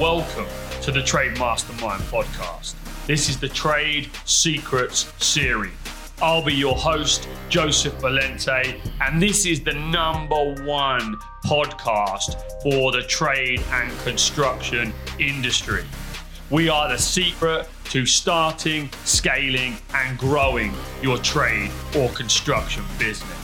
Welcome to the Trade Mastermind podcast. This is the Trade Secrets series. I'll be your host, Joseph Valente, and this is the #1 podcast for the trade and construction industry. We are the secret to starting, scaling, and growing your trade or construction business.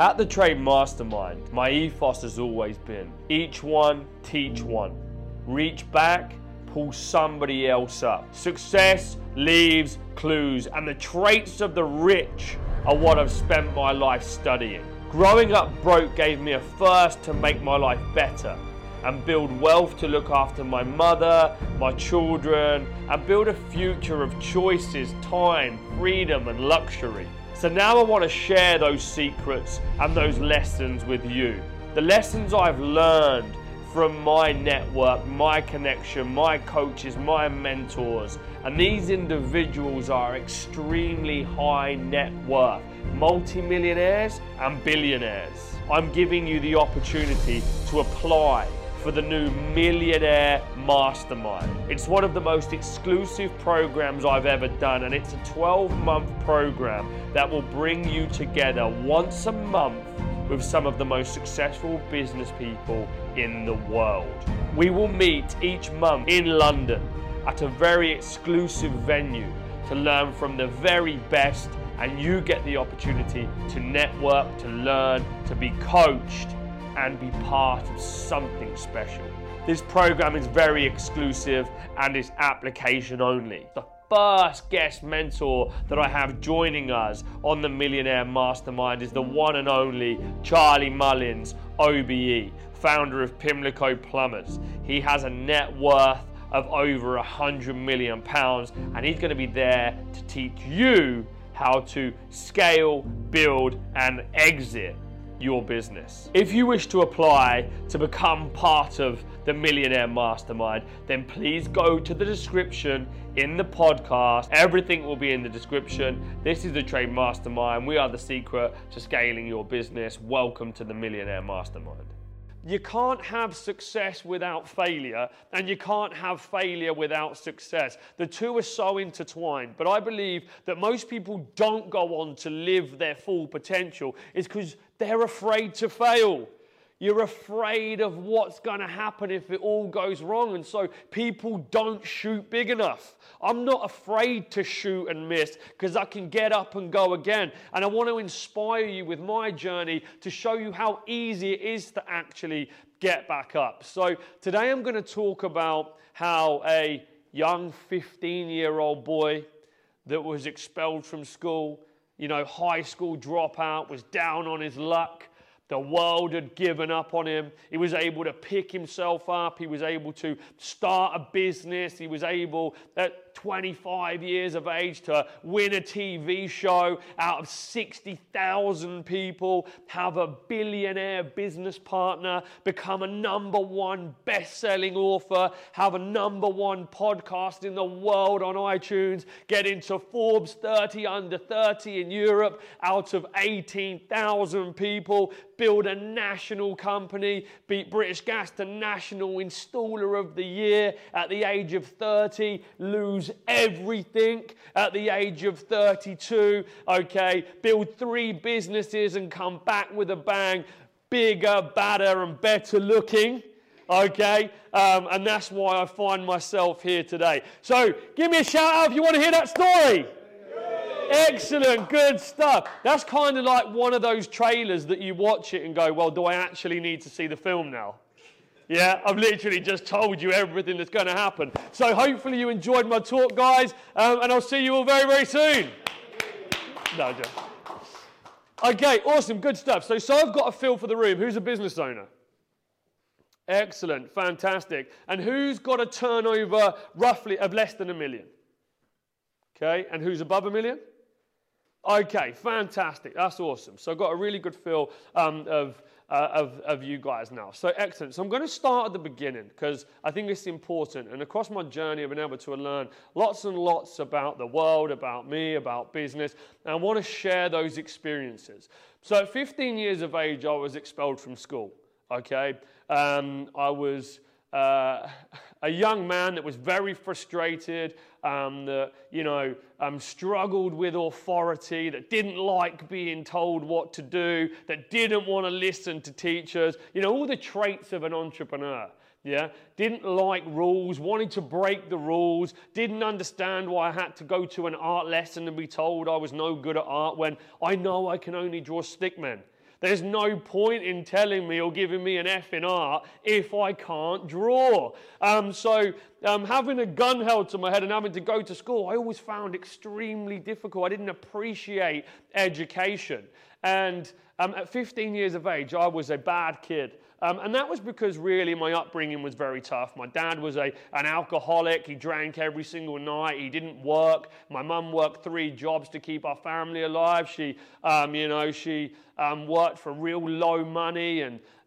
At the Trade Mastermind, my ethos has always been, each one, teach one. Reach back, pull somebody else up. Success leaves clues, and the traits of the rich are what I've spent my life studying. Growing up broke gave me a thirst to make my life better and build wealth to look after my mother, my children, and build a future of choices, time, freedom, and luxury. So now I want to share those secrets and those lessons with you. The lessons I've learned from my network, my connection, my coaches, my mentors, and these individuals are extremely high net worth, multi-millionaires and billionaires. I'm giving you the opportunity to apply for the new Millionaire Mastermind. It's one of the most exclusive programs I've ever done, and it's a 12-month program that will bring you together once a month with some of the most successful business people in the world. We will meet each month in London at a very exclusive venue to learn from the very best, and you get the opportunity to network, to learn, to be coached, and be part of something special. This program is very exclusive and it's application only. The first guest mentor that I have joining us on the Millionaire Mastermind is the one and only Charlie Mullins, OBE, founder of Pimlico Plumbers. He has a net worth of over £100 million, and he's going to be there to teach you how to scale, build, and exit your business. If you wish to apply to become part of the Millionaire Mastermind, then please go to the description in the podcast. Everything will be in the description. This is the Trade Mastermind. We are the secret to scaling your business. Welcome to the Millionaire Mastermind. You can't have success without failure, and you can't have failure without success. The two are so intertwined, but I believe that most people don't go on to live their full potential is because they're afraid to fail. You're afraid of what's going to happen if it all goes wrong, and so people don't shoot big enough. I'm not afraid to shoot and miss because I can get up and go again, and I want to inspire you with my journey to show you how easy it is to actually get back up. So today I'm going to talk about how a young 15-year-old boy that was expelled from school, high school dropout, was down on his luck. The world had given up on him. He was able to pick himself up. He was able to start a business. He was able, at 25 years of age, to win a TV show out of 60,000 people, have a billionaire business partner, become a #1 best-selling author, have a #1 podcast in the world on iTunes, get into Forbes 30 under 30 in Europe out of 18,000 people, build a national company, beat British Gas to National Installer of the Year at the age of 30, lose everything at the age of 32, build 3 businesses and come back with a bang, bigger, badder, and better looking, and that's why I find myself here today. So give me a shout out if you want to hear that story. Excellent, good stuff. That's kind of like one of those trailers that you watch it and go, well, do I actually need to see the film now? Yeah, I've literally just told you everything that's going to happen. So hopefully you enjoyed my talk, guys, and I'll see you all very, very soon. No, just... Okay, awesome, good stuff. So I've got a feel for the room. Who's a business owner? Excellent, fantastic. And who's got a turnover roughly of less than £1 million? Okay, and who's above £1 million? Okay, fantastic. That's awesome. So I've got a really good feel of you guys now. So excellent. So I'm going to start at the beginning because I think it's important. And across my journey, I've been able to learn lots and lots about the world, about me, about business. And I want to share those experiences. So at 15 years of age, I was expelled from school. okay? I was a young man that was very frustrated, that, you know, struggled with authority, that didn't like being told what to do, that didn't want to listen to teachers, you know, all the traits of an entrepreneur. Yeah, didn't like rules, wanted to break the rules, didn't understand why I had to go to an art lesson and be told I was no good at art when I know I can only draw stickmen. There's no point in telling me or giving me an F in art if I can't draw. Having a gun held to my head and having to go to school, I always found extremely difficult. I didn't appreciate education. And at 15 years of age, I was a bad kid. And that was because really my upbringing was very tough. My dad was an alcoholic. He drank every single night. He didn't work. My mum worked 3 jobs to keep our family alive. She, worked for real low money,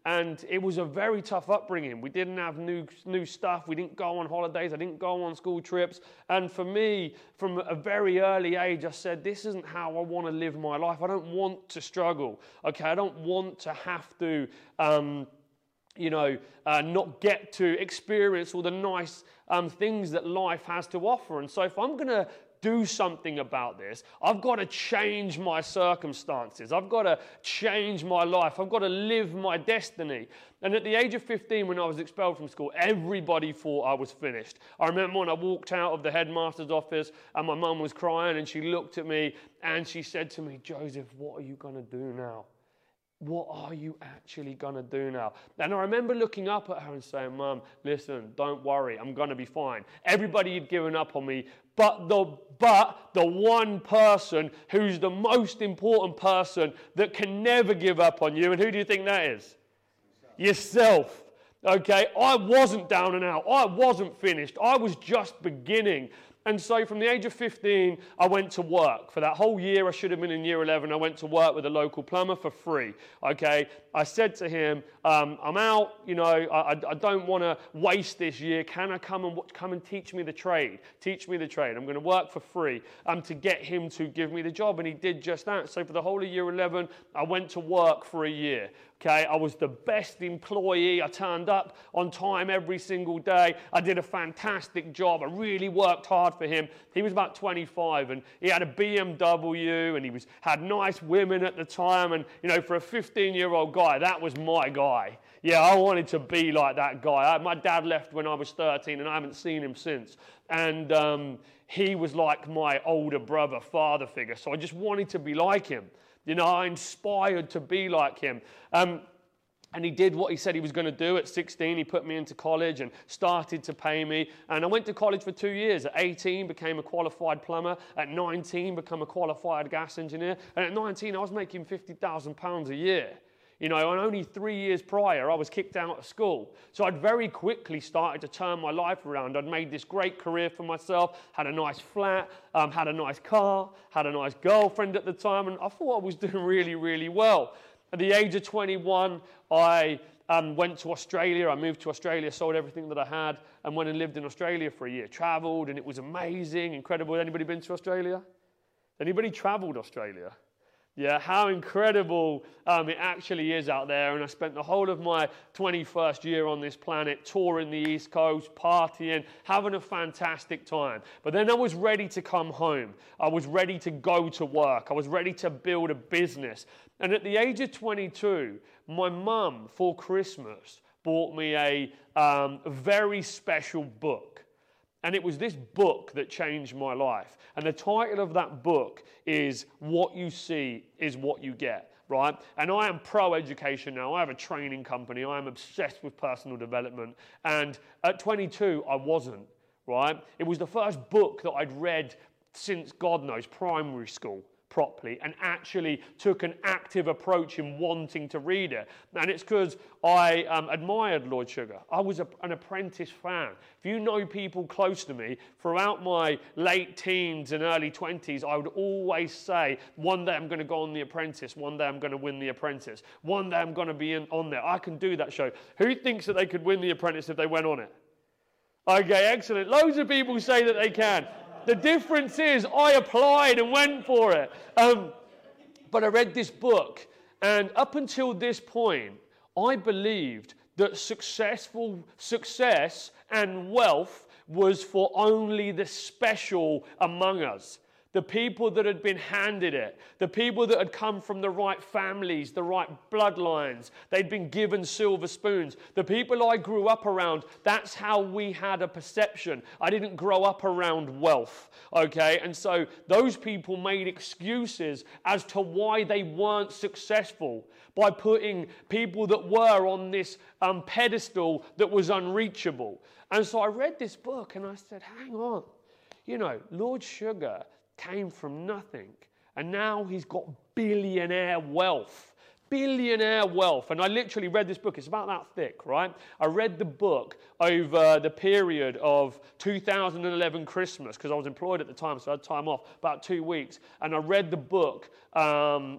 and it was a very tough upbringing. We didn't have new stuff. We didn't go on holidays. I didn't go on school trips. And for me, from a very early age, I said, this isn't how I want to live my life. I don't want to struggle. Okay, I don't want to have to not get to experience all the nice things that life has to offer. And so if I'm going to do something about this, I've got to change my circumstances. I've got to change my life. I've got to live my destiny. And at the age of 15, when I was expelled from school, everybody thought I was finished. I remember when I walked out of the headmaster's office and my mum was crying and she looked at me and she said to me, Joseph, what are you going to do now? What are you actually going to do now? And I remember looking up at her and saying, Mum, listen, don't worry, I'm going to be fine. Everybody had given up on me, but the one person who's the most important person that can never give up on you, and who do you think that is? Yourself. Okay, I wasn't down and out. I wasn't finished. I was just beginning. And so from the age of 15, I went to work. For that whole year, I should have been in year 11, I went to work with a local plumber for free, okay? I said to him, I'm out, you know, I don't want to waste this year. Can I come and teach me the trade? Teach me the trade. I'm going to work for free to get him to give me the job. And he did just that. So for the whole of year 11, I went to work for a year. Okay, I was the best employee. I turned up on time every single day. I did a fantastic job. I really worked hard for him. He was about 25 and he had a BMW and he had nice women at the time. And, you know, for a 15-year-old guy, that was my guy. Yeah, I wanted to be like that guy. My dad left when I was 13 and I haven't seen him since. And he was like my older brother, father figure. So I just wanted to be like him. You know, I inspired to be like him. And he did what he said he was going to do. At 16, he put me into college and started to pay me. And I went to college for 2 years. At 18, became a qualified plumber. At 19, become a qualified gas engineer. And at 19, I was making £50,000 a year. You know, and only 3 years prior, I was kicked out of school. So I'd very quickly started to turn my life around. I'd made this great career for myself, had a nice flat, had a nice car, had a nice girlfriend at the time, and I thought I was doing really, really well. At the age of 21, I went to Australia. I moved to Australia, sold everything that I had, and went and lived in Australia for a year. Travelled, and it was amazing, incredible. Anybody been to Australia? Anybody travelled Australia? Yeah, how incredible it actually is out there. And I spent the whole of my 21st year on this planet touring the East Coast, partying, having a fantastic time. But then I was ready to come home. I was ready to go to work. I was ready to build a business. And at the age of 22, my mum, for Christmas, bought me a very special book. And it was this book that changed my life. And the title of that book is What You See Is What You Get, right? And I am pro-education now. I have a training company. I am obsessed with personal development. And at 22, I wasn't, right? It was the first book that I'd read since, God knows, primary school properly, and actually took an active approach in wanting to read it. And it's because I admired Lord Sugar. I was an Apprentice fan. If you know people close to me, throughout my late teens and early 20s, I would always say, one day I'm going to go on The Apprentice. One day I'm going to win The Apprentice. One day I'm going to be on there. I can do that show. Who thinks that they could win The Apprentice if they went on it? Okay, excellent. Loads of people say that they can. The difference is I applied and went for it. But I read this book, and up until this point, I believed that success and wealth was for only the special among us. The people that had been handed it, the people that had come from the right families, the right bloodlines, they'd been given silver spoons. The people I grew up around, that's how we had a perception. I didn't grow up around wealth, okay? And so those people made excuses as to why they weren't successful by putting people that were on this pedestal that was unreachable. And so I read this book and I said, hang on, you know, Lord Sugar came from nothing, and now he's got billionaire wealth, and I literally read this book. It's about that thick, right? I read the book over the period of 2011 Christmas, because I was employed at the time, so I had time off, about 2 weeks, and I read the book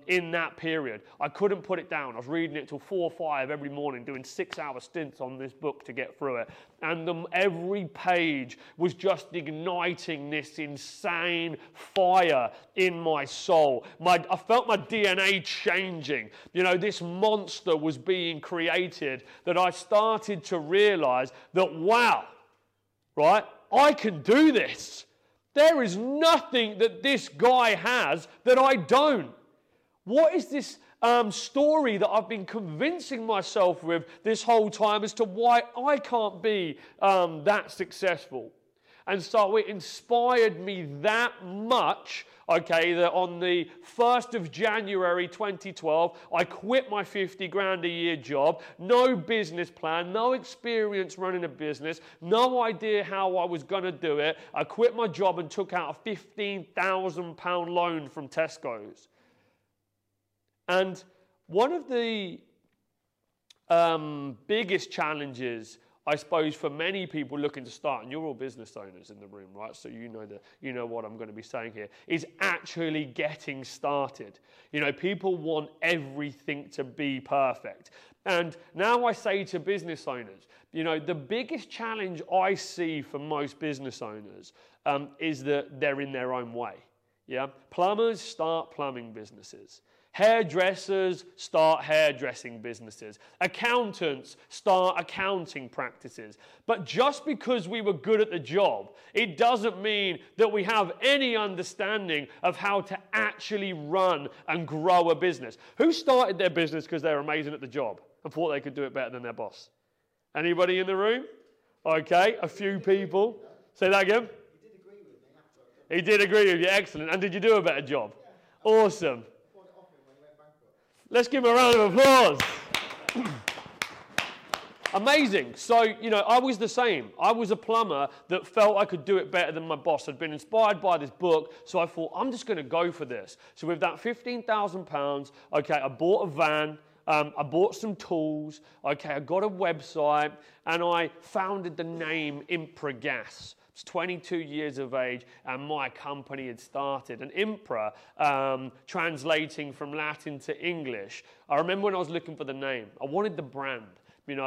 in that period. I couldn't put it down. I was reading it till 4 or 5 every morning, doing 6-hour stints on this book to get through it, and every page was just igniting this insane fire in my soul. I felt my DNA changing. You know, this monster was being created that I started to realize that, wow, right, I can do this. There is nothing that this guy has that I don't. What is this story that I've been convincing myself with this whole time as to why I can't be that successful? And so it inspired me that much, okay, that on the 1st of January 2012, I quit my 50 grand a year job, no business plan, no experience running a business, no idea how I was going to do it. I quit my job and took out a £15,000 loan from Tesco's. And one of the biggest challenges, I suppose, for many people looking to start, and you're all business owners in the room, right? So you know what I'm going to be saying here, is actually getting started. You know, people want everything to be perfect. And now I say to business owners, you know, the biggest challenge I see for most business owners is that they're in their own way. Yeah? Plumbers start plumbing businesses. Hairdressers start hairdressing businesses. Accountants start accounting practices. But just because we were good at the job, it doesn't mean that we have any understanding of how to actually run and grow a business. Who started their business because they were amazing at the job and thought they could do it better than their boss? Anybody in the room? Okay, a few people. Say that again. He did agree with you. Excellent. And did you do a better job? Awesome. Let's give him a round of applause. Amazing. So, you know, I was the same. I was a plumber that felt I could do it better than my boss. I'd been inspired by this book, so I thought, I'm just going to go for this. So with that £15,000, okay, I bought a van. I bought some tools. Okay, I got a website, and I founded the name Impragas. I was 22 years of age, and my company had started. And Impra, translating from Latin to English. I remember when I was looking for the name, I wanted the brand, you know,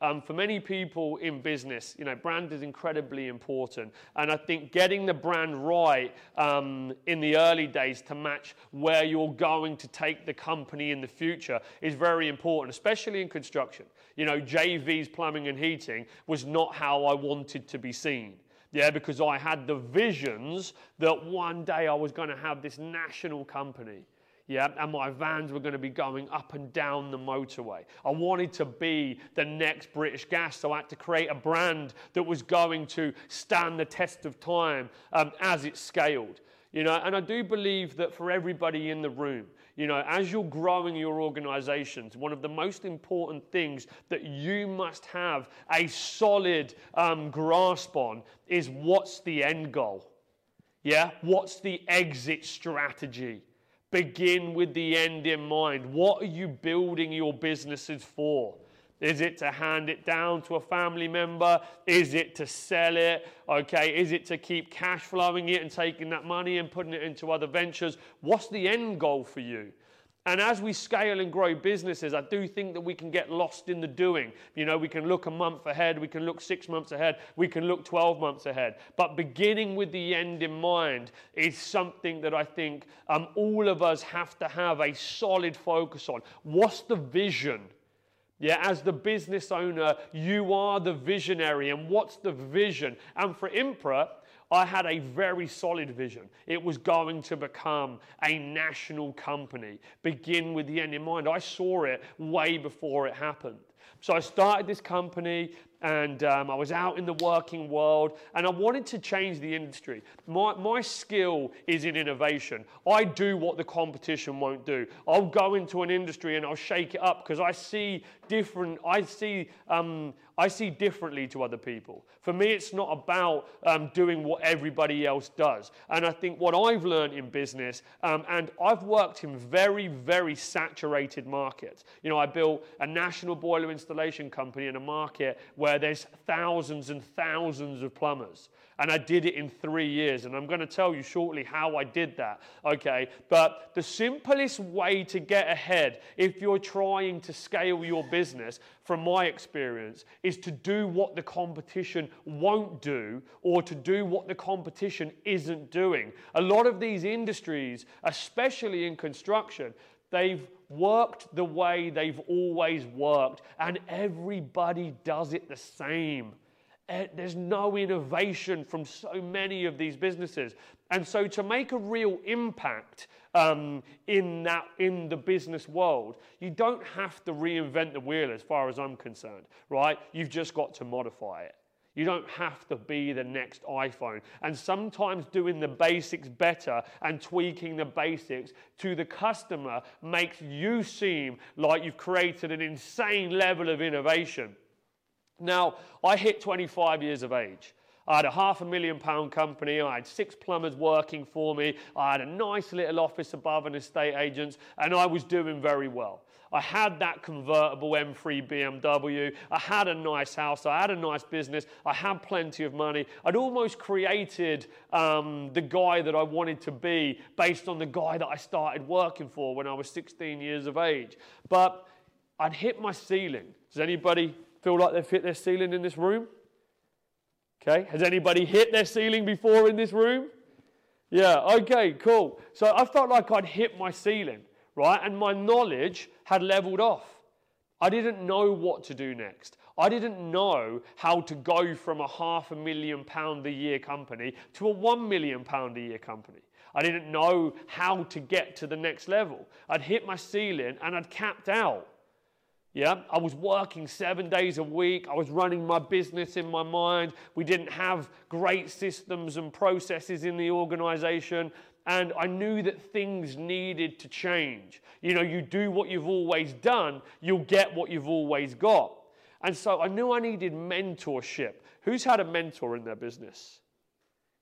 and for many people in business, you know, brand is incredibly important. And I think getting the brand right in the early days to match where you're going to take the company in the future is very important, especially in construction. You know, JV's Plumbing and Heating was not how I wanted to be seen. Yeah, because I had the visions that one day I was going to have this national company. Yeah, and my vans were going to be going up and down the motorway. I wanted to be the next British Gas, so I had to create a brand that was going to stand the test of time as it scaled. You know, and I do believe that for everybody in the room, you know, as you're growing your organizations, one of the most important things that you must have a solid grasp on is what's the end goal? Yeah, what's the exit strategy? Begin with the end in mind. What are you building your businesses for? Is it to hand it down to a family member? Is it to sell it? Okay, is it to keep cash flowing it and taking that money and putting it into other ventures? What's the end goal for you? And as we scale and grow businesses, I do think that we can get lost in the doing. You know, we can look a month ahead, we can look 6 months ahead, we can look 12 months ahead. But beginning with the end in mind is something that I think all of us have to have a solid focus on. What's the vision? Yeah, as the business owner, you are the visionary. And what's the vision? And for Impra, I had a very solid vision. It was going to become a national company. Begin with the end in mind. I saw it way before it happened. So I started this company and I was out in the working world and I wanted to change the industry. My skill is in innovation. I do what the competition won't do. I'll go into an industry and I'll shake it up because I see different, I see differently to other people. For me, it's not about doing what everybody else does. And I think what I've learned in business, and I've worked in very, very saturated markets. You know, I built a national boiler installation company in a market where there's thousands and thousands of plumbers. And I did it in 3 years. And I'm going to tell you shortly how I did that. Okay. But the simplest way to get ahead if you're trying to scale your business, from my experience, is to do what the competition won't do or to do what the competition isn't doing. A lot of these industries, especially in construction, they've worked the way they've always worked and everybody does it the same. There's no innovation from so many of these businesses. And so to make a real impact in the business world, you don't have to reinvent the wheel as far as I'm concerned, right? You've just got to modify it. You don't have to be the next iPhone. And sometimes doing the basics better and tweaking the basics to the customer makes you seem like you've created an insane level of innovation. Now, I hit 25 years of age. I had a £500,000 company. I had 6 plumbers working for me. I had a nice little office above an estate agent's, and I was doing very well. I had that convertible M3 BMW. I had a nice house. I had a nice business. I had plenty of money. I'd almost created the guy that I wanted to be based on the guy that I started working for when I was 16 years of age. But I'd hit my ceiling. Does anybody feel like they've hit their ceiling in this room? Okay. Has anybody hit their ceiling before in this room? Yeah. Okay, cool. So I felt like I'd hit my ceiling. Right? And my knowledge had leveled off. I didn't know what to do next. I didn't know how to go from a £500,000 a year company to a £1 million a year company. I didn't know how to get to the next level. I'd hit my ceiling and I'd capped out. Yeah, I was working 7 days a week. I was running my business in my mind. We didn't have great systems and processes in the organization. And I knew that things needed to change. You know, you do what you've always done, you'll get what you've always got. And so I knew I needed mentorship. Who's had a mentor in their business?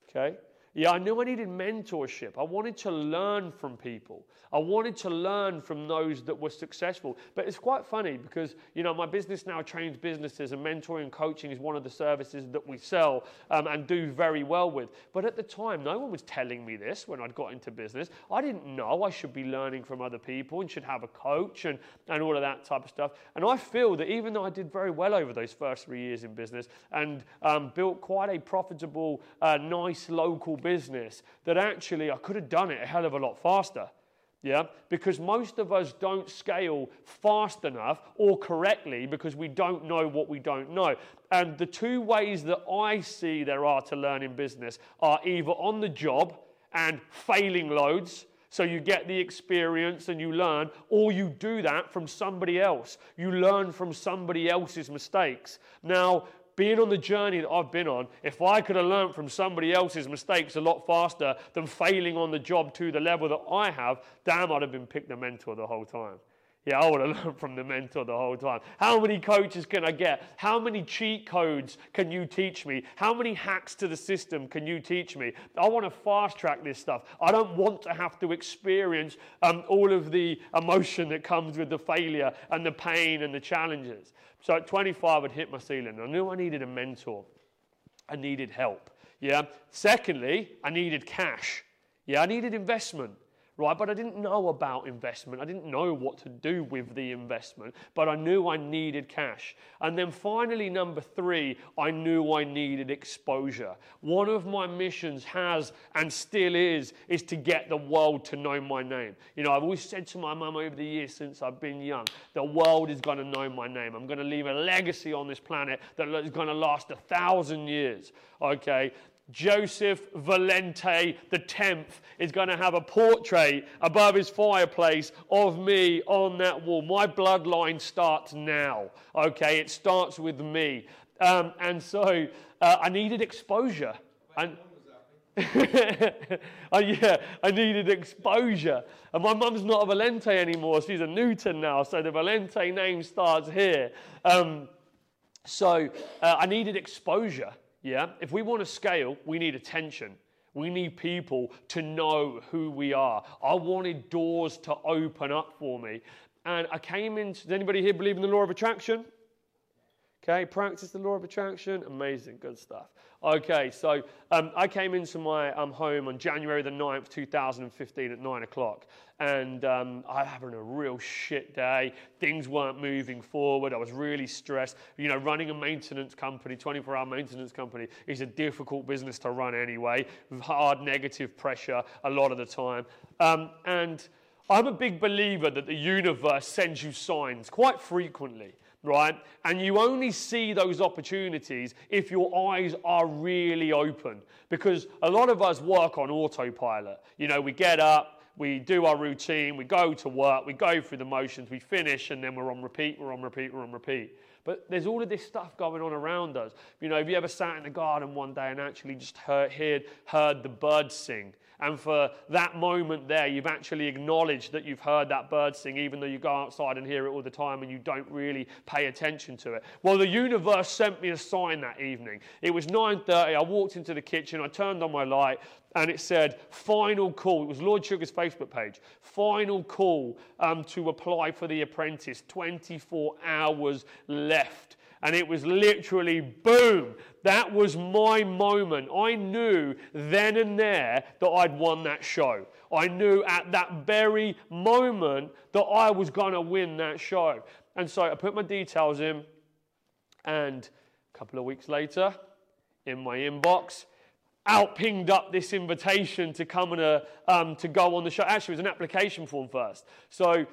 Okay. Yeah, I knew I needed mentorship. I wanted to learn from people. I wanted to learn from those that were successful. But it's quite funny because, you know, my business now trains businesses and mentoring and coaching is one of the services that we sell and do very well with. But at the time, no one was telling me this when I'd got into business. I didn't know I should be learning from other people and should have a coach and all of that type of stuff. And I feel that even though I did very well over those first 3 years in business and built quite a profitable, nice local business, that actually I could have done it a hell of a lot faster. Yeah, because most of us don't scale fast enough or correctly because we don't know what we don't know. And the two ways that I see there are to learn in business are either on the job and failing loads, so you get the experience and you learn, or you do that from somebody else. You learn from somebody else's mistakes. Now, being on the journey that I've been on, if I could have learned from somebody else's mistakes a lot faster than failing on the job to the level that I have, damn, I'd have been picked a mentor the whole time. Yeah, I would have learned from the mentor the whole time. How many coaches can I get? How many cheat codes can you teach me? How many hacks to the system can you teach me? I want to fast track this stuff. I don't want to have to experience all of the emotion that comes with the failure and the pain and the challenges. So at 25, I'd hit my ceiling. I knew I needed a mentor. I needed help. Yeah. Secondly, I needed cash. Yeah, I needed investment. right? But I didn't know about investment. I didn't know what to do with the investment, but I knew I needed cash. And then finally, number three, I knew I needed exposure. One of my missions has, and still is to get the world to know my name. You know, I've always said to my mum over the years since I've been young, the world is going to know my name. I'm going to leave a legacy on this planet that is going to last 1,000 years, okay? Joseph Valente the 10th is going to have a portrait above his fireplace of me on that wall. My bloodline starts now, okay? It starts with me. And so I needed exposure. I needed exposure. And my mum's not a Valente anymore. She's a Newton now, so the Valente name starts here. So I needed exposure, yeah? If we want to scale, we need attention. We need people to know who we are. I wanted doors to open up for me. And I came in, does anybody here believe in the law of attraction? Okay, practice the law of attraction. Amazing, good stuff. Okay, so I came into my home on January the 9th, 2015 at 9 o'clock. And I was having a real shit day. Things weren't moving forward. I was really stressed. You know, running a maintenance company, 24-hour maintenance company, is a difficult business to run anyway. Hard negative pressure a lot of the time. And I'm a big believer that the universe sends you signs quite frequently. Right? And you only see those opportunities if your eyes are really open. Because a lot of us work on autopilot. You know, we get up, we do our routine, we go to work, we go through the motions, we finish, and then we're on repeat, we're on repeat, we're on repeat. But there's all of this stuff going on around us. You know, have you ever sat in the garden one day and actually just heard the birds sing? And for that moment there, you've actually acknowledged that you've heard that bird sing, even though you go outside and hear it all the time and you don't really pay attention to it. Well, the universe sent me a sign that evening. It was 9:30. I walked into the kitchen. I turned on my light, and it said, final call. It was Lord Sugar's Facebook page. Final call to apply for The Apprentice. 24 hours left. And it was literally boom. That was my moment. I knew then and there that I'd won that show. I knew at that very moment that I was going to win that show. And so I put my details in, and a couple of weeks later, in my inbox, out-pinged up this invitation to come and to go on the show. Actually, it was an application form first. So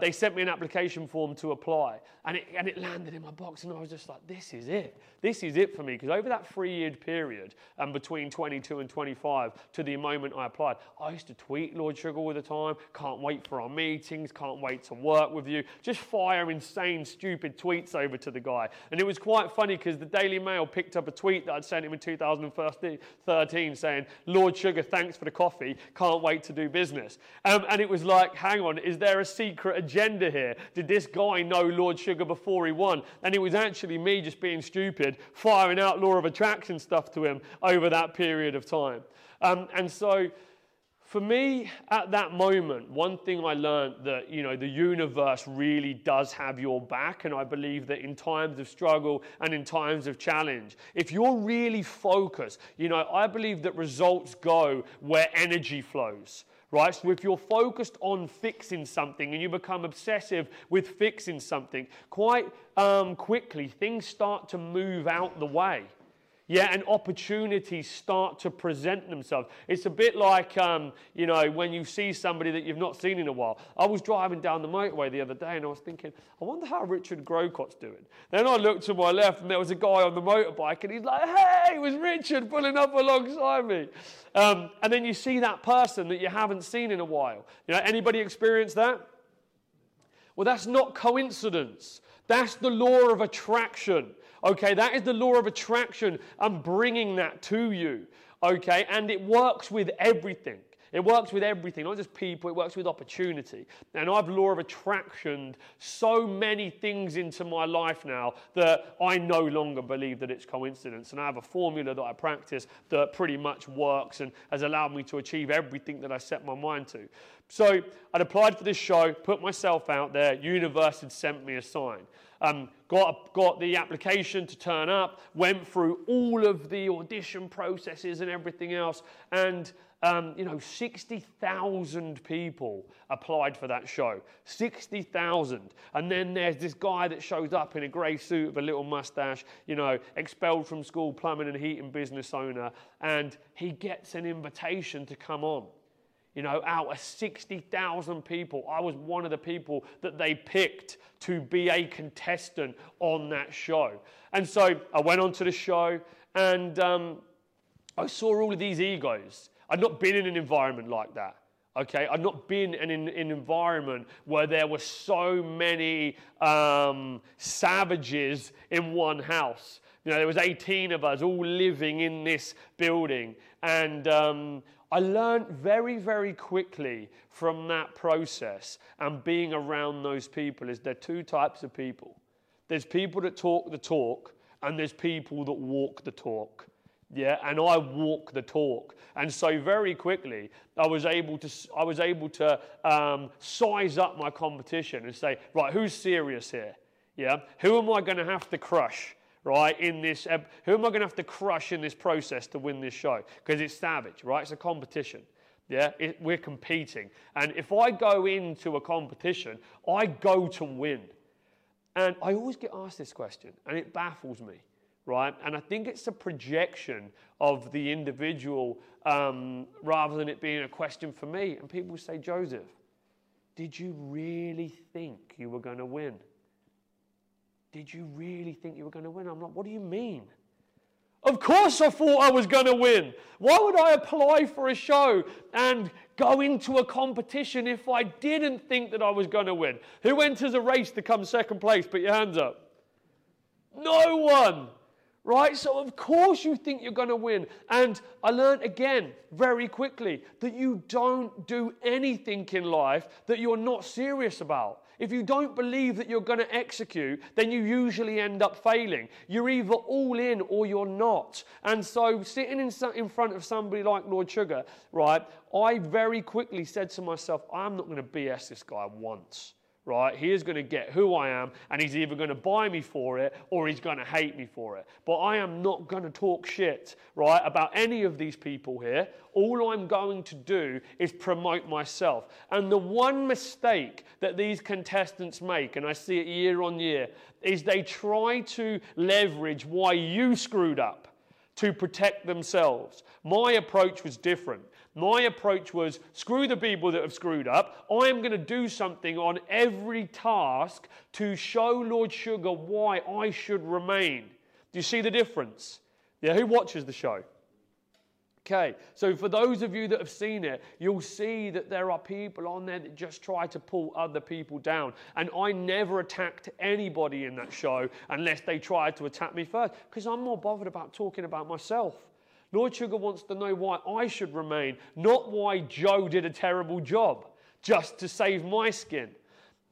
they sent me an application form to apply, and it landed in my box, and I was just like, this is it. This is it for me, because over that 3-year period, between 22 and 25, to the moment I applied, I used to tweet Lord Sugar all the time, can't wait for our meetings, can't wait to work with you, just fire insane, stupid tweets over to the guy. And it was quite funny, because the Daily Mail picked up a tweet that I'd sent him in 2013 saying, Lord Sugar, thanks for the coffee, can't wait to do business. And it was like, hang on, is there a secret agenda here? Did this guy know Lord Sugar before he won? And it was actually me just being stupid, firing out law of attraction stuff to him over that period of time. And so for me, at that moment, one thing I learned that, you know, the universe really does have your back, and I believe that in times of struggle and in times of challenge, if you're really focused, you know, I believe that results go where energy flows. Right? So if you're focused on fixing something and you become obsessive with fixing something, quite quickly things start to move out the way. Yeah, and opportunities start to present themselves. It's a bit like, you know, when you see somebody that you've not seen in a while. I was driving down the motorway the other day, and I was thinking, I wonder how Richard Grocott's doing. Then I looked to my left, and there was a guy on the motorbike, and he's like, hey, it was Richard pulling up alongside me. And then you see that person that you haven't seen in a while. You know, anybody experience that? Well, that's not coincidence. That's the law of attraction. Okay, that is the law of attraction. I'm bringing that to you. Okay, and it works with everything. It works with everything, not just people. It works with opportunity. And I've law of attractioned so many things into my life now that I no longer believe that it's coincidence. And I have a formula that I practice that pretty much works and has allowed me to achieve everything that I set my mind to. So I'd applied for this show, put myself out there. Universe had sent me a sign. Got the application to turn up, went through all of the audition processes and everything else, and you know, 60,000 people applied for that show. 60,000. And then there's this guy that shows up in a grey suit with a little moustache, you know, expelled from school, plumbing and heating business owner, and he gets an invitation to come on. You know, out of 60,000 people, I was one of the people that they picked to be a contestant on that show. And so I went onto the show, and I saw all of these egos. I'd not been in an environment like that, okay? I'd not been in an environment where there were so many savages in one house. You know, there was 18 of us all living in this building, and I learned very, very quickly from that process and being around those people is there are two types of people. There's people that talk the talk, and there's people that walk the talk. Yeah, and I walk the talk, and so very quickly I was able to size up my competition and say, right, who's serious here? Yeah, who am I going to have to crush? Right, in this, who am I going to have to crush in this process to win this show? Because it's savage, right? It's a competition. Yeah, we're competing. And if I go into a competition, I go to win. And I always get asked this question, and it baffles me, right? And I think it's a projection of the individual rather than it being a question for me. And people say, Joseph, did you really think you were going to win? Did you really think you were going to win? I'm like, what do you mean? Of course I thought I was going to win. Why would I apply for a show and go into a competition if I didn't think that I was going to win? Who enters a race to come second place? Put your hands up. No one, right? So of course you think you're going to win. And I learned again very quickly that you don't do anything in life that you're not serious about. If you don't believe that you're going to execute, then you usually end up failing. You're either all in or you're not. And so sitting in front of somebody like Lord Sugar, right, I very quickly said to myself, I'm not going to BS this guy once. Right, he is going to get who I am, and he's either going to buy me for it or he's going to hate me for it. But I am not going to talk shit, right, about any of these people here. All I'm going to do is promote myself. And the one mistake that these contestants make, and I see it year on year, is they try to leverage why you screwed up to protect themselves. My approach was different. My approach was, screw the people that have screwed up. I am going to do something on every task to show Lord Sugar why I should remain. Do you see the difference? Yeah, who watches the show? Okay, so for those of you that have seen it, you'll see that there are people on there that just try to pull other people down. And I never attacked anybody in that show unless they tried to attack me first, because I'm more bothered about talking about myself. Lord Sugar wants to know why I should remain, not why Joe did a terrible job, just to save my skin.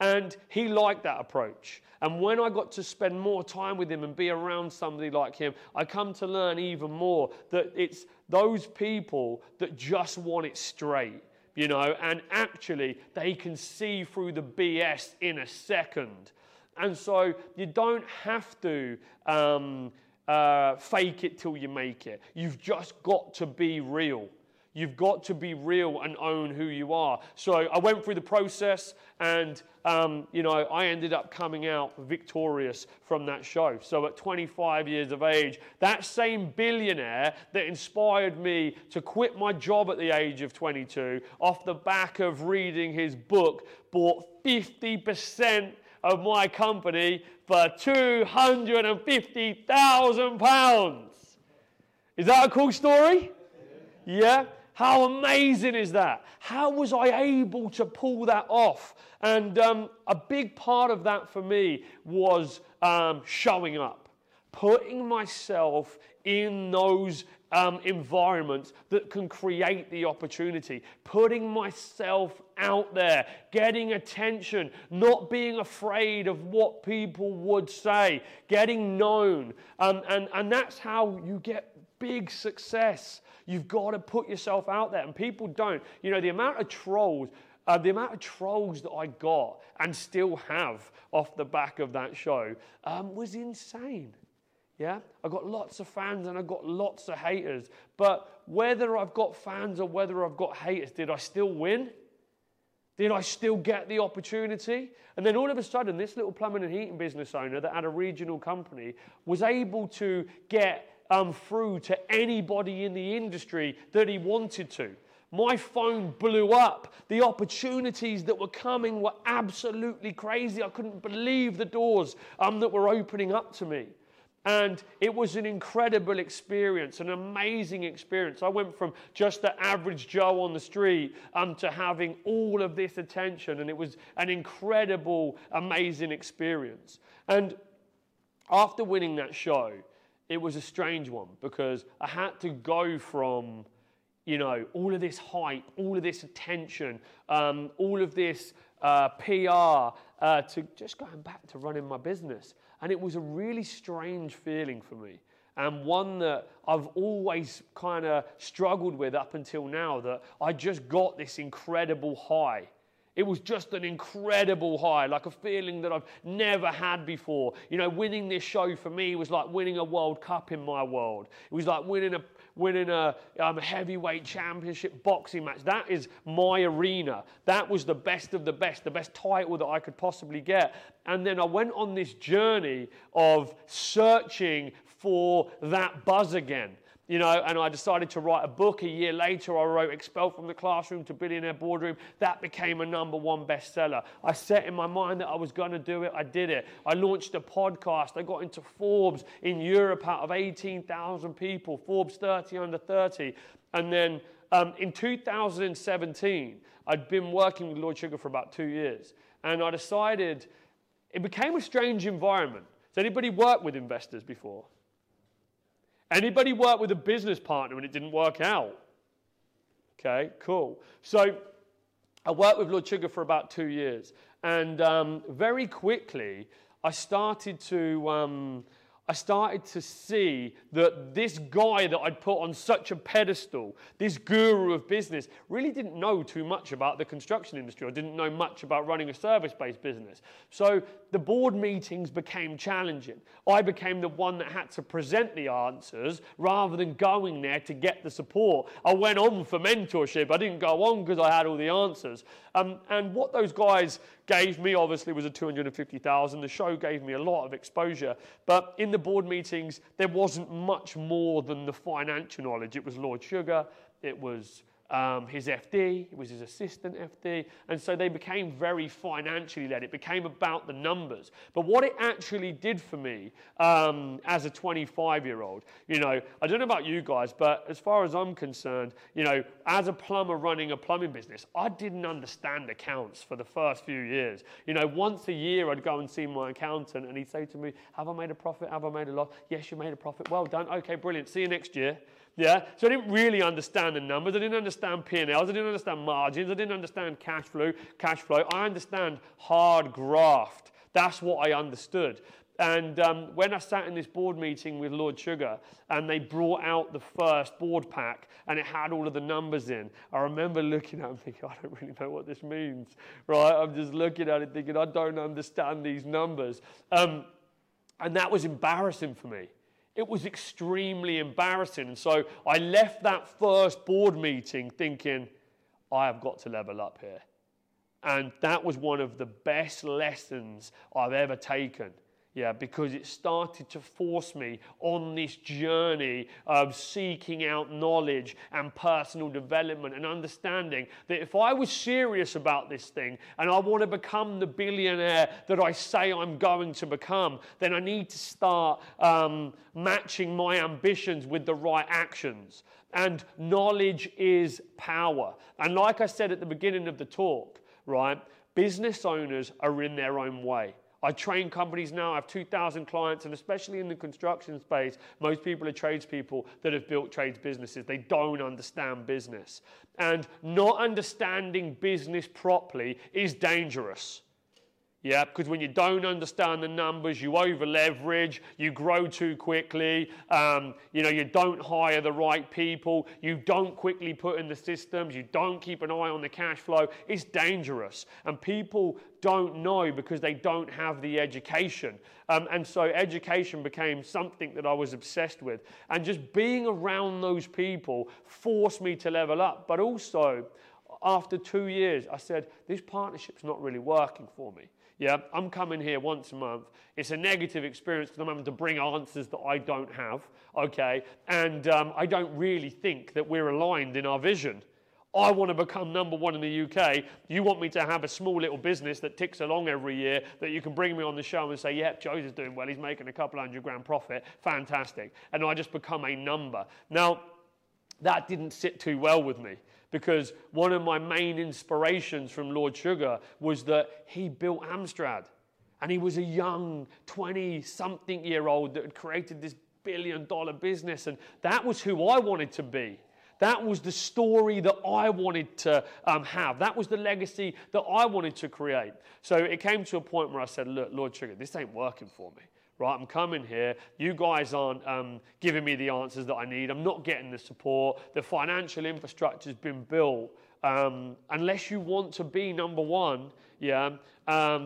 And he liked that approach. And when I got to spend more time with him and be around somebody like him, I come to learn even more that it's those people that just want it straight, you know, and actually they can see through the BS in a second. And so you don't have to fake it till you make it. You've just got to be real. You've got to be real and own who you are. So I went through the process, and you know, I ended up coming out victorious from that show. So at 25 years of age, that same billionaire that inspired me to quit my job at the age of 22, off the back of reading his book, bought 50% of my company for £250,000. Is that a cool story? Yeah? How amazing is that? How was I able to pull that off? And a big part of that for me was showing up, putting myself in those environments that can create the opportunity, putting myself out there, getting attention, not being afraid of what people would say, getting known. And that's how you get big success. You've got to put yourself out there, and people don't. You know, the amount of trolls that I got and still have off the back of that show was insane. Yeah, I've got lots of fans and I've got lots of haters. But whether I've got fans or whether I've got haters, did I still win? Did I still get the opportunity? And then all of a sudden, this little plumbing and heating business owner that had a regional company was able to get through to anybody in the industry that he wanted to. My phone blew up. The opportunities that were coming were absolutely crazy. I couldn't believe the doors that were opening up to me. And it was an incredible experience, an amazing experience. I went from just the average Joe on the street to having all of this attention, and it was an incredible, amazing experience. And after winning that show, it was a strange one because I had to go from, you know, all of this hype, all of this attention, all of this PR to just going back to running my business. And it was a really strange feeling for me, and one that I've always kind of struggled with up until now, that I just got this incredible high. It was just an incredible high, like a feeling that I've never had before. You know, winning this show for me was like winning a World Cup in my world. It was like winning a heavyweight championship boxing match. That is my arena. That was the best of the best title that I could possibly get. And then I went on this journey of searching for that buzz again. You know, and I decided to write a book. A year later, I wrote Expelled from the Classroom to Billionaire Boardroom. That became a #1 bestseller. I set in my mind that I was going to do it. I did it. I launched a podcast. I got into Forbes in Europe out of 18,000 people, Forbes 30 under 30. And then in 2017, I'd been working with Lord Sugar for about 2 years. And I decided it became a strange environment. Has anybody worked with investors before? Anybody work with a business partner and it didn't work out? Okay, cool. So I worked with Lord Sugar for about 2 years, and very quickly I started to see that this guy that I'd put on such a pedestal, this guru of business, really didn't know too much about the construction industry or didn't know much about running a service-based business. So the board meetings became challenging. I became the one that had to present the answers rather than going there to get the support. I went on for mentorship. I didn't go on because I had all the answers. And what those guys gave me, obviously, was a $250,000. The show gave me a lot of exposure. But in the board meetings, there wasn't much more than the financial knowledge. It was Lord Sugar, it was his FD, it was his assistant FD, and so they became very financially led. It became about the numbers. But what it actually did for me as a 25-year-old, you know, I don't know about you guys, but as far as I'm concerned, you know, as a plumber running a plumbing business, I didn't understand accounts for the first few years. You know, once a year I'd go and see my accountant and he'd say to me, have I made a profit? Have I made a loss? Yes, you made a profit. Well done. Okay, brilliant. See you next year. Yeah, so I didn't really understand the numbers. I didn't understand P&Ls. I didn't understand margins. I didn't understand cash flow. I understand hard graft. That's what I understood. And when I sat in this board meeting with Lord Sugar and they brought out the first board pack and it had all of the numbers in, I remember looking at it and thinking, I don't really know what this means, right? I'm just looking at it thinking, I don't understand these numbers. And that was embarrassing for me. It was extremely embarrassing. And so I left that first board meeting thinking, I have got to level up here. And that was one of the best lessons I've ever taken. Yeah, because it started to force me on this journey of seeking out knowledge and personal development and understanding that if I was serious about this thing and I want to become the billionaire that I say I'm going to become, then I need to start matching my ambitions with the right actions. And knowledge is power. And like I said at the beginning of the talk, right, business owners are in their own way. I train companies now, I have 2,000 clients, and especially in the construction space, most people are tradespeople that have built trades businesses. They don't understand business. And not understanding business properly is dangerous. Yeah, because when you don't understand the numbers, you over leverage, you grow too quickly, you know, you don't hire the right people, you don't quickly put in the systems, you don't keep an eye on the cash flow. It's dangerous. And people don't know because they don't have the education. And so education became something that I was obsessed with. And just being around those people forced me to level up. But also, after 2 years, I said, this partnership's not really working for me. Yeah, I'm coming here once a month. It's a negative experience because I'm having to bring answers that I don't have, okay? And I don't really think that we're aligned in our vision. I want to become #1 in the UK. You want me to have a small little business that ticks along every year that you can bring me on the show and say, yep, Joe's is doing well. He's making a couple £100 grand profit. Fantastic. And I just become a number. Now, that didn't sit too well with me, because one of my main inspirations from Lord Sugar was that he built Amstrad. And he was a young 20-something-year-old that had created this billion-dollar business. And that was who I wanted to be. That was the story that I wanted to have. That was the legacy that I wanted to create. So it came to a point where I said, look, Lord Sugar, this ain't working for me. Right, I'm coming here, you guys aren't giving me the answers that I need, I'm not getting the support, the financial infrastructure's been built. Unless you want to be #1, yeah,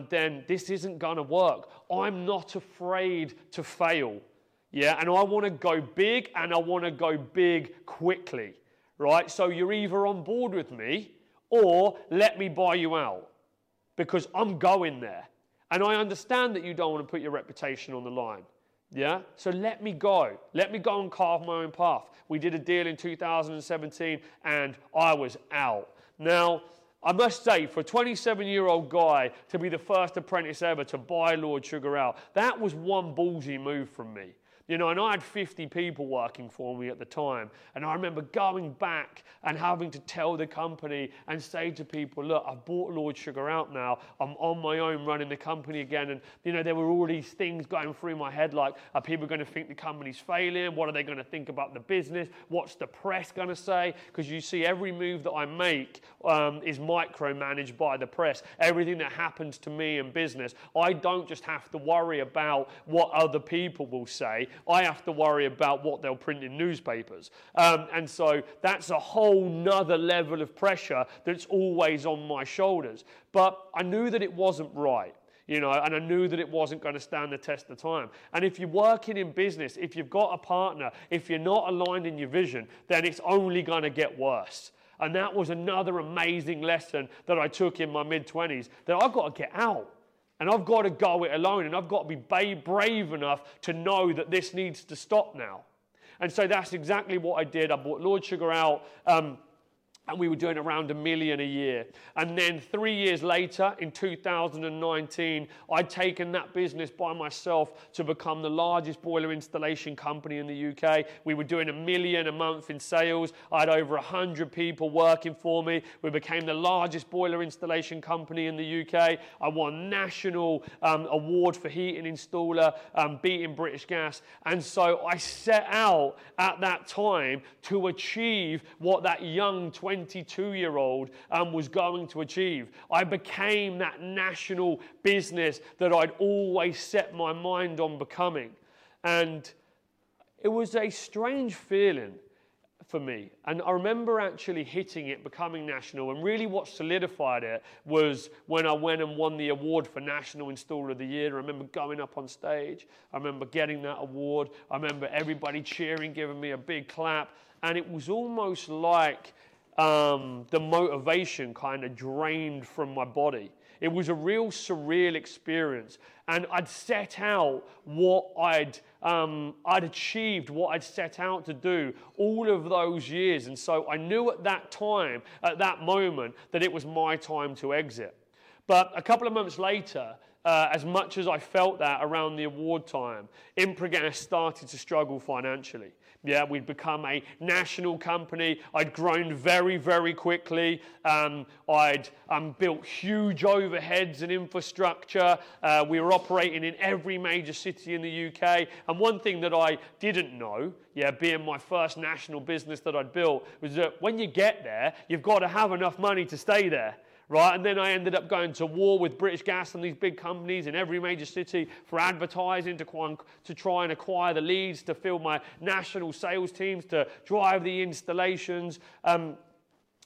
then this isn't gonna work. I'm not afraid to fail, yeah, and I wanna go big, and I wanna go big quickly, right? So you're either on board with me, or let me buy you out, because I'm going there. And I understand that you don't want to put your reputation on the line, yeah? So let me go. Let me go and carve my own path. We did a deal in 2017, and I was out. Now, I must say, for a 27-year-old guy to be the first apprentice ever to buy Lord Sugar out, that was one ballsy move from me. You know, and I had 50 people working for me at the time. And I remember going back and having to tell the company and say to people, look, I've bought Lord Sugar out now. I'm on my own running the company again. And, you know, there were all these things going through my head like, are people going to think the company's failing? What are they going to think about the business? What's the press going to say? Because you see, every move that I make is micromanaged by the press. Everything that happens to me in business, I don't just have to worry about what other people will say. I have to worry about what they'll print in newspapers. And so that's a whole nother level of pressure that's always on my shoulders. But I knew that it wasn't right, you know, and I knew that it wasn't going to stand the test of time. And if you're working in business, if you've got a partner, if you're not aligned in your vision, then it's only going to get worse. And that was another amazing lesson that I took in my mid-20s, that I've got to get out. And I've got to go it alone, and I've got to be brave enough to know that this needs to stop now. And so that's exactly what I did. I bought Lord Sugar out, and we were doing around £1 million a year. And then 3 years later, in 2019, I'd taken that business by myself to become the largest boiler installation company in the UK. We were doing £1 million a month in sales. I had over 100 people working for me. We became the largest boiler installation company in the UK. I won national award for heating installer, beating British Gas. And so I set out at that time to achieve what that young 22-year-old was going to achieve. I became that national business that I'd always set my mind on becoming. And it was a strange feeling for me. And I remember actually hitting it, becoming national, and really what solidified it was when I went and won the award for National Installer of the Year. I remember going up on stage. I remember getting that award. I remember everybody cheering, giving me a big clap. And it was almost like the motivation kind of drained from my body. It was a real surreal experience. And I'd set out what I'd achieved, what I'd set out to do all of those years. And so I knew at that time, at that moment, that it was my time to exit. But a couple of months later, as much as I felt that around the award time, Impragas started to struggle financially. Yeah, we'd become a national company. I'd grown very, very quickly. I'd built huge overheads and infrastructure. We were operating in every major city in the UK. And one thing that I didn't know, yeah, being my first national business that I'd built, was that when you get there, you've got to have enough money to stay there. right? And then I ended up going to war with British Gas and these big companies in every major city for advertising to try and acquire the leads, to fill my national sales teams, to drive the installations.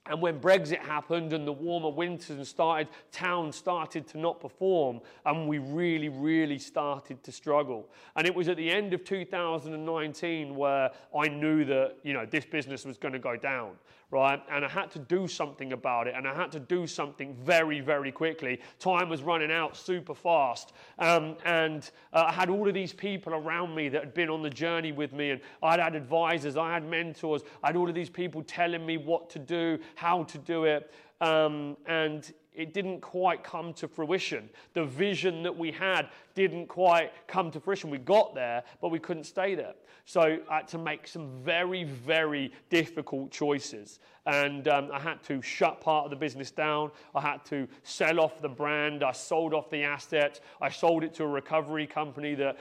And when Brexit happened and the warmer winters started, towns started to not perform, and we really, really started to struggle. And it was at the end of 2019 where I knew that, you know, this business was going to go down, right? And I had to do something about it, and I had to do something very, very quickly. Time was running out super fast, I had all of these people around me that had been on the journey with me, and I'd had advisors, I had mentors, I had all of these people telling me what to do, how to do it, and it didn't quite come to fruition. The vision that we had didn't quite come to fruition. We got there, but we couldn't stay there. So I had to make some very, very difficult choices. And I had to shut part of the business down. I had to sell off the brand. I sold off the assets. I sold it to a recovery company that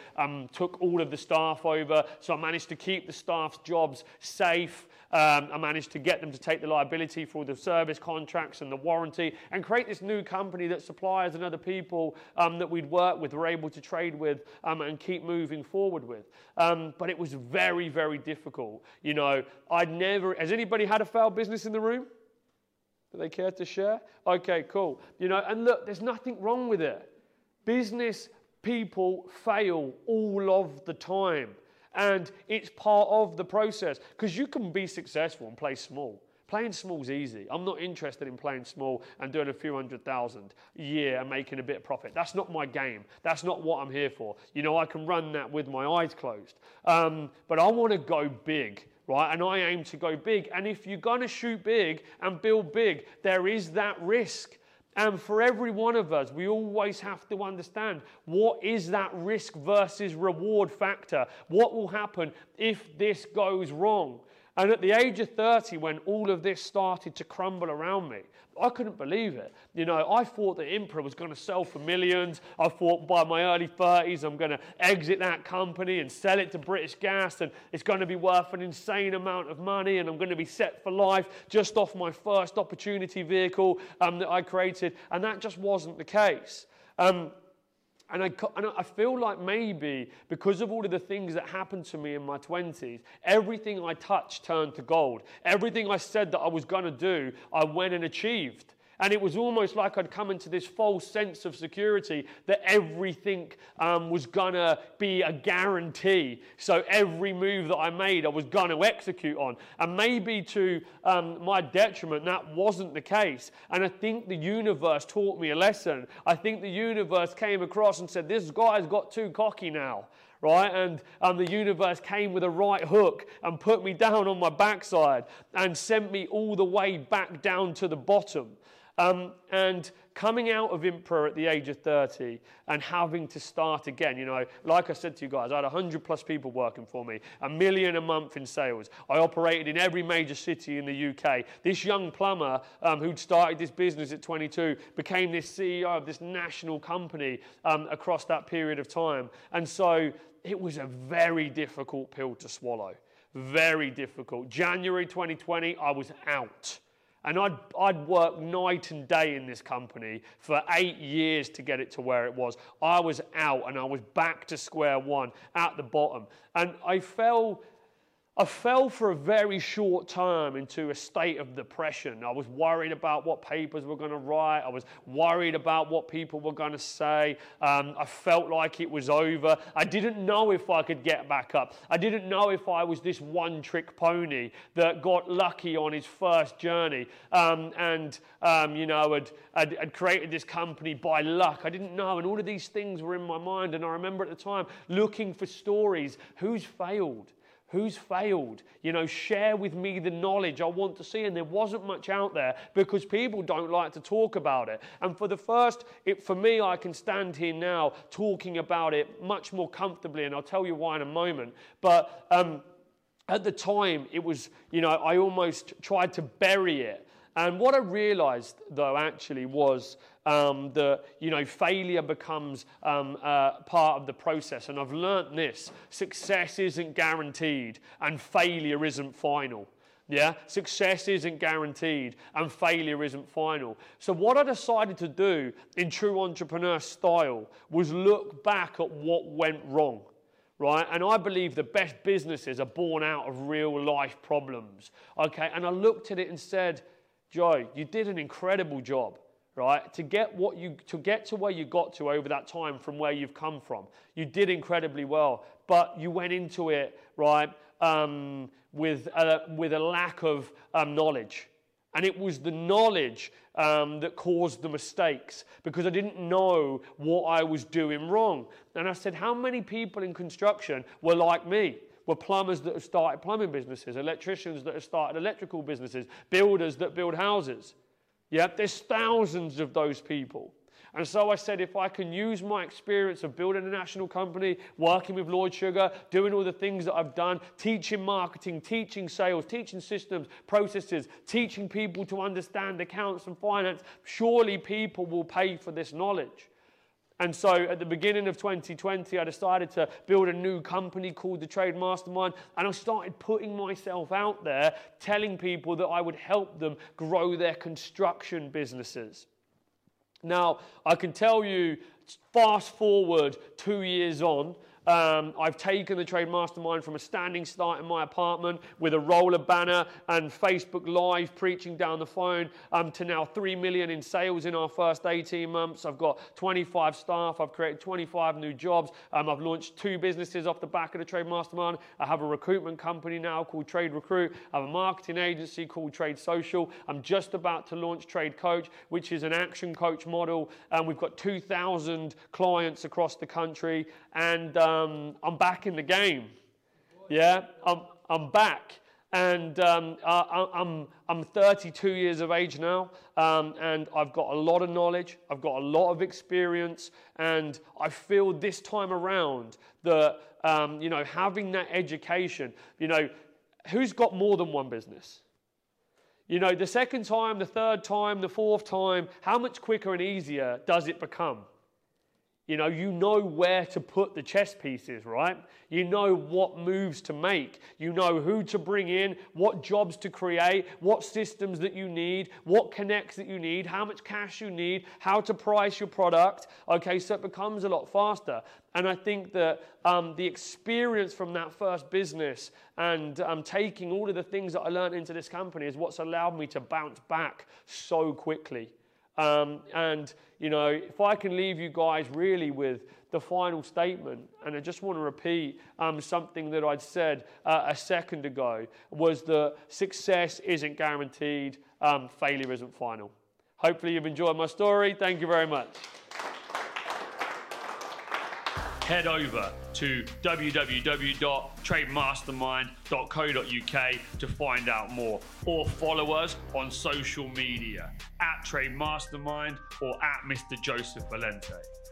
took all of the staff over. So I managed to keep the staff's jobs safe. I managed to get them to take the liability for the service contracts and the warranty, and create this new company that suppliers and other people that we'd work with were able to trade with and keep moving forward with. But it was very, very difficult. You know, I'd never... Has anybody had a failed business in the room? Do they care to share? Okay, cool. You know, and look, there's nothing wrong with it. Business people fail all of the time. And it's part of the process, because you can be successful and play small. Playing small's easy. I'm not interested in playing small and doing a few $100,000 a year and making a bit of profit. That's not my game. That's not what I'm here for. You know, I can run that with my eyes closed. But I want to go big, right? And I aim to go big. And if you're going to shoot big and build big, there is that risk. And for every one of us, we always have to understand, what is that risk versus reward factor? What will happen if this goes wrong? And at the age of 30, when all of this started to crumble around me, I couldn't believe it. You know, I thought that Impra was going to sell for millions. I thought by my early 30s, I'm going to exit that company and sell it to British Gas, and it's going to be worth an insane amount of money, and I'm going to be set for life just off my first opportunity vehicle that I created. And that just wasn't the case. And I feel like maybe because of all of the things that happened to me in my 20s, everything I touched turned to gold. Everything I said that I was going to do, I went and achieved. And it was almost like I'd come into this false sense of security that everything was going to be a guarantee. So every move that I made, I was going to execute on. And maybe to my detriment, that wasn't the case. And I think the universe taught me a lesson. I think the universe came across and said, this guy's got too cocky now. Right? And the universe came with a right hook and put me down on my backside and sent me all the way back down to the bottom. And coming out of Impra at the age of 30 and having to start again, you know, like I said to you guys, I had 100 plus people working for me, $1 million a month in sales. I operated in every major city in the UK. This young plumber who'd started this business at 22 became this CEO of this national company across that period of time. And so it was a very difficult pill to swallow, very difficult. January 2020, I was out. And I'd worked night and day in this company for 8 years to get it to where it was. I was out, and I was back to square one at the bottom. And I fell for a very short time into a state of depression. I was worried about what papers were going to write. I was worried about what people were going to say. I felt like it was over. I didn't know if I could get back up. I didn't know if I was this one-trick pony that got lucky on his first journey you know, had created this company by luck. I didn't know, and all of these things were in my mind. And I remember at the time looking for stories. Who's failed? Who's failed? You know, share with me the knowledge I want to see. And there wasn't much out there because people don't like to talk about it. And for the first, for me, I can stand here now talking about it much more comfortably, and I'll tell you why in a moment. But at the time, it was, you know, I almost tried to bury it. And what I realized, though, actually, was that, you know, failure becomes part of the process. And I've learnt this. Success isn't guaranteed, and failure isn't final. Yeah, success isn't guaranteed and failure isn't final. So what I decided to do in true entrepreneur style was look back at what went wrong, right? And I believe the best businesses are born out of real life problems, okay? And I looked at it and said, Joe, you did an incredible job, right? To get to where you got to over that time from where you've come from. You did incredibly well, but you went into it, right? With a lack of knowledge. And it was the knowledge that caused the mistakes, because I didn't know what I was doing wrong. And I said, how many people in construction were like me? Were plumbers that have started plumbing businesses, electricians that have started electrical businesses, builders that build houses. Yeah, there's thousands of those people. And so I said, if I can use my experience of building a national company, working with Lord Sugar, doing all the things that I've done, teaching marketing, teaching sales, teaching systems, processes, teaching people to understand accounts and finance, surely people will pay for this knowledge. And so at the beginning of 2020, I decided to build a new company called the Trade Mastermind, and I started putting myself out there, telling people that I would help them grow their construction businesses. Now, I can tell you, fast forward 2 years on, I've taken the Trade Mastermind from a standing start in my apartment with a roller banner and Facebook Live preaching down the phone to now 3 million in sales in our first 18 months. I've got 25 staff. I've created 25 new jobs. I've launched 2 businesses off the back of the Trade Mastermind. I have a recruitment company now called Trade Recruit. I have a marketing agency called Trade Social. I'm just about to launch Trade Coach, which is an action coach model. We've got 2,000 clients across the country, and I'm back in the game. Yeah, I'm back, and I'm 32 years of age now, and I've got a lot of knowledge, I've got a lot of experience, and I feel this time around that, you know, having that education, you know, who's got more than one business? You know, the second time, the third time, the fourth time, how much quicker and easier does it become? You know where to put the chess pieces, right? You know what moves to make. You know who to bring in, what jobs to create, what systems that you need, what connects that you need, how much cash you need, how to price your product. Okay, so it becomes a lot faster. And I think that the experience from that first business and taking all of the things that I learned into this company is what's allowed me to bounce back so quickly. And, you know, if I can leave you guys really with the final statement, and I just want to repeat something that I'd said a second ago, was that success isn't guaranteed, failure isn't final. Hopefully you've enjoyed my story. Thank you very much. Head over to www.trademastermind.co.uk to find out more, or follow us on social media @Trade Mastermind or @Mr. Joseph Valente.